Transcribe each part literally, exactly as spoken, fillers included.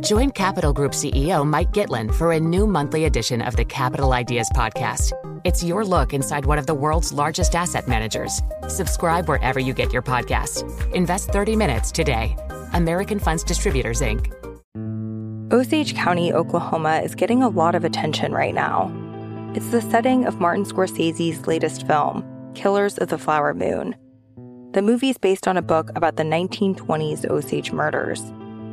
Join Capital Group C E O Mike Gitlin for a new monthly edition of the Capital Ideas Podcast. It's your look inside one of the world's largest asset managers. Subscribe wherever you get your podcasts. Invest thirty minutes today. American Funds Distributors, Incorporated. Osage County, Oklahoma is getting a lot of attention right now. It's the setting of Martin Scorsese's latest film, Killers of the Flower Moon. The movie's based on a book about the nineteen twenties Osage murders,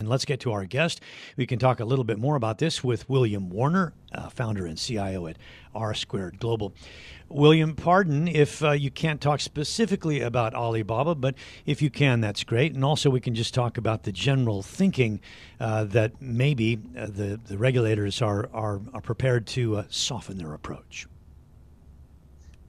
And let's get to our guest. We can talk a little bit more about this with William Warner, uh, founder and C I O at R Squared Global. William, pardon if uh, you can't talk specifically about Alibaba, but if you can, that's great. And also we can just talk about the general thinking uh, that maybe uh, the, the regulators are, are, are prepared to uh, soften their approach.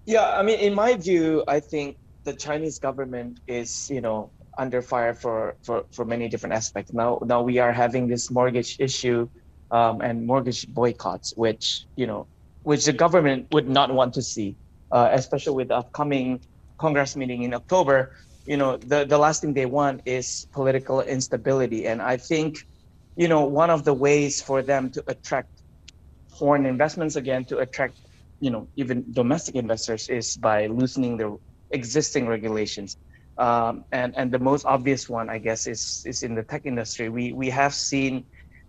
Yeah, I mean, in my view, I think the Chinese government is, you know, under fire for, for, for many different aspects. Now now we are having this mortgage issue um, and mortgage boycotts, which, you know, which the government would not want to see, uh, especially with the upcoming Congress meeting in October. You know, the, the last thing they want is political instability. And I think, you know, one of the ways for them to attract foreign investments again, to attract, you know, even domestic investors is by loosening the existing regulations. Um, and, and the most obvious one, I guess, is is in the tech industry. We we have seen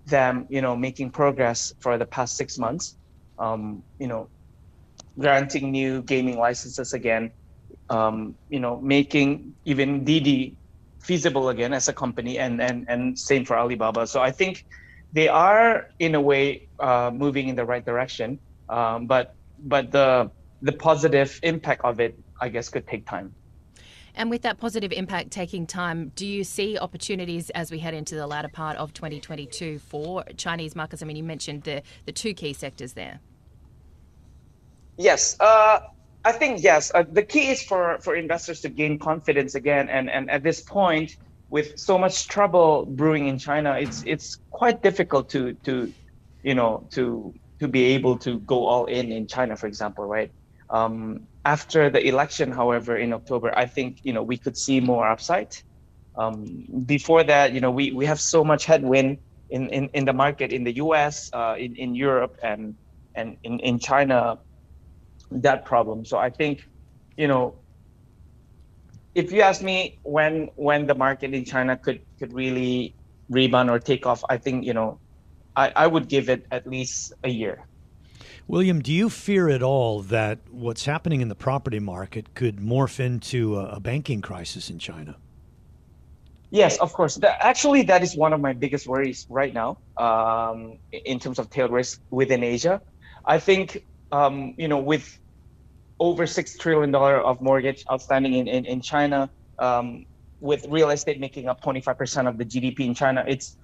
them, you know, making progress for the past six months, um, you know, granting new gaming licenses again, um, you know, making even Didi feasible again as a company, and, and, and same for Alibaba. So I think they are, in a way, uh, moving in the right direction, um, but but the the positive impact of it, I guess, could take time. And with that positive impact taking time, do you see opportunities as we head into the latter part of twenty twenty-two for Chinese markets? I mean, you mentioned the, the two key sectors there. Yes, uh, I think, yes. Uh, the key is for, for investors to gain confidence again. And, and at this point, with so much trouble brewing in China, it's it's quite difficult to, to you know, to to be able to go all in in China, for example, right? Um, After the election, however, in October, I think, you know, we could see more upside. Um, before that, you know, we, we have so much headwind in, in, in the market in the U S, uh, in, in Europe, and and in, in China, that problem. So I think, you know, if you ask me when when the market in China could, could really rebound or take off, I think, you know, I, I would give it at least a year. William, do you fear at all that what's happening in the property market could morph into a, a banking crisis in China? Yes, of course. That, actually, that is one of my biggest worries right now um, in terms of tail risk within Asia. I think, um, you know, with over six trillion dollars of mortgage outstanding in, in, in China, um, with real estate making up twenty-five percent of the G D P in China, it's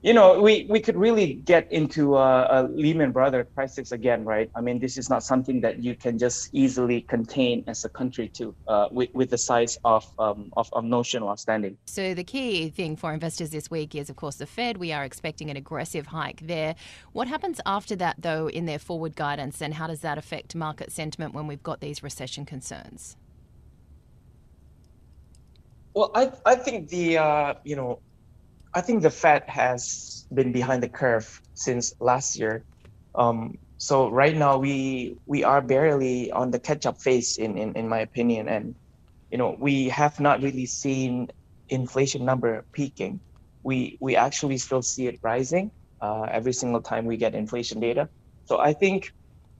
You know, we, we could really get into a, a Lehman Brothers crisis again, right? I mean, this is not something that you can just easily contain as a country to uh, with, with the size of, um, of of notional outstanding. So the key thing for investors this week is, of course, the Fed. We are expecting an aggressive hike there. What happens after that, though, in their forward guidance, and how does that affect market sentiment when we've got these recession concerns? Well, I I think the, uh, you know, I think the Fed has been behind the curve since last year. Um, so right now we we are barely on the catch-up phase, in, in, in my opinion. And, you know, we have not really seen inflation number peaking. We we actually still see it rising uh, every single time we get inflation data. So I think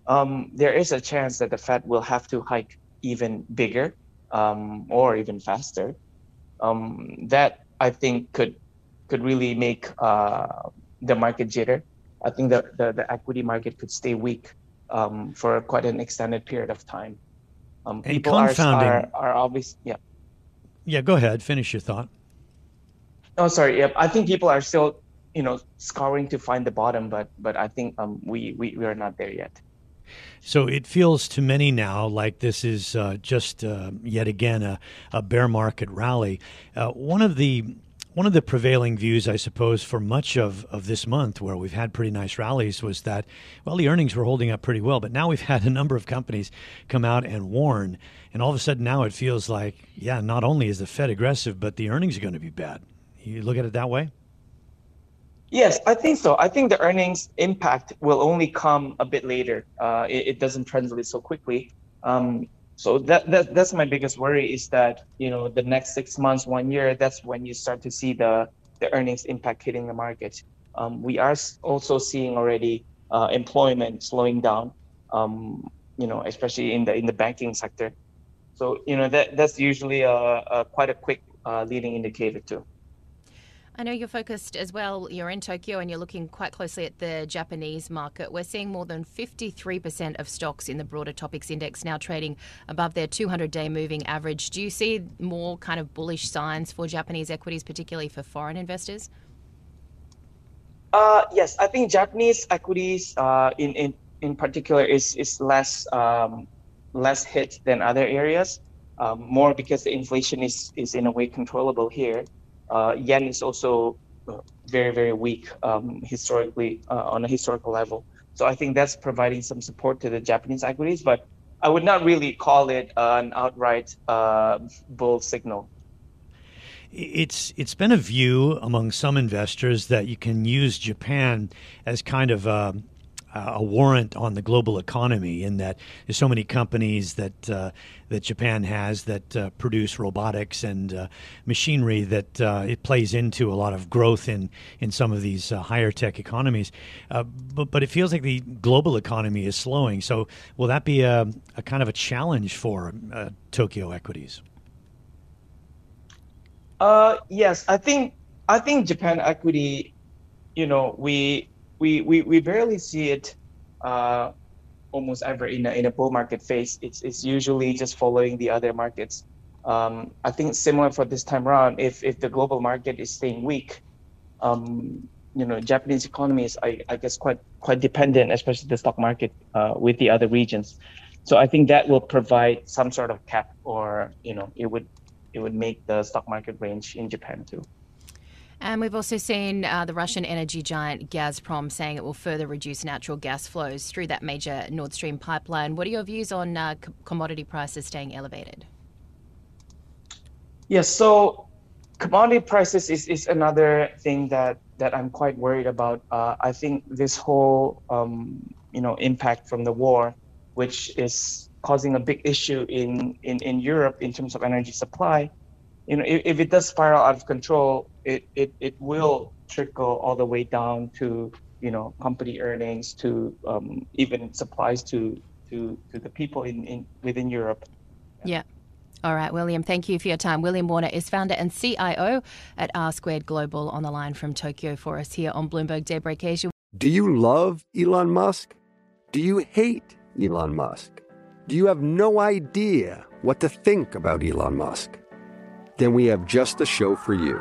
um, there is a chance that the Fed will have to hike even bigger um, or even faster. Um, that, I think, could could really make uh, the market jitter. I think that the, the equity market could stay weak um, for quite an extended period of time. Um, and people confounding. Are, are, are always, yeah. Yeah, go ahead. Finish your thought. Oh, sorry. Yeah, I think people are still, you know, scouring to find the bottom, but but I think um, we, we, we are not there yet. So it feels to many now like this is uh, just uh, yet again a, a bear market rally. Uh, one of the one of the prevailing views, I suppose, for much of, of this month where we've had pretty nice rallies was that, well, the earnings were holding up pretty well. But now we've had a number of companies come out and warn. And all of a sudden now it feels like, yeah, not only is the Fed aggressive, but the earnings are going to be bad. You look at it that way? Yes, I think so. I think the earnings impact will only come a bit later. Uh, it, it doesn't translate so quickly. Um, so that, that that's my biggest worry is that, you know, the next six months, one year, that's when you start to see the, the earnings impact hitting the market. Um, we are also seeing already uh, employment slowing down, um, you know, especially in the in the banking sector. So, you know, that that's usually a, a quite a quick uh, leading indicator too. I know you're focused as well, you're in Tokyo and you're looking quite closely at the Japanese market. We're seeing more than fifty-three percent of stocks in the broader Topix index now trading above their two hundred day moving average. Do you see more kind of bullish signs for Japanese equities, particularly for foreign investors? Uh, yes, I think Japanese equities uh, in, in, in particular is, is less, um, less hit than other areas, um, more because the inflation is, is in a way controllable here. Uh, yen is also very, very weak um, historically uh, on a historical level. So I think that's providing some support to the Japanese equities, but I would not really call it uh, an outright uh, bull signal. It's it's been a view among some investors that you can use Japan as kind of a, a warrant on the global economy, in that there's so many companies that uh, that Japan has that uh, produce robotics and uh, machinery that uh, it plays into a lot of growth in, in some of these uh, higher tech economies. Uh, but, but it feels like the global economy is slowing. So will that be a, a kind of a challenge for uh, Tokyo equities? Uh, yes, I think I think Japan equity, you know, we... We, we we barely see it uh, almost ever in a, in a bull market phase. It's it's usually just following the other markets. Um, I think similar for this time around. If if the global market is staying weak, um, you know, Japanese economy is I, I guess quite quite dependent, especially the stock market uh, with the other regions. So I think that will provide some sort of cap, or you know, it would it would make the stock market range in Japan too. And we've also seen uh, the Russian energy giant Gazprom saying it will further reduce natural gas flows through that major Nord Stream pipeline. What are your views on uh, c- commodity prices staying elevated? Yes, so commodity prices is, is another thing that, that I'm quite worried about. Uh, I think this whole um, you know impact from the war, which is causing a big issue in, in, in Europe in terms of energy supply, you know, if, if it does spiral out of control, it, it, it will trickle all the way down to, you know, company earnings, to um, even supplies to, to, to the people in, in within Europe. Yeah. yeah. All right, William, thank you for your time. William Warner is founder and C I O at R Squared Global on the line from Tokyo for us here on Bloomberg Daybreak Asia. Do you love Elon Musk? Do you hate Elon Musk? Do you have no idea what to think about Elon Musk? Then we have just the show for you.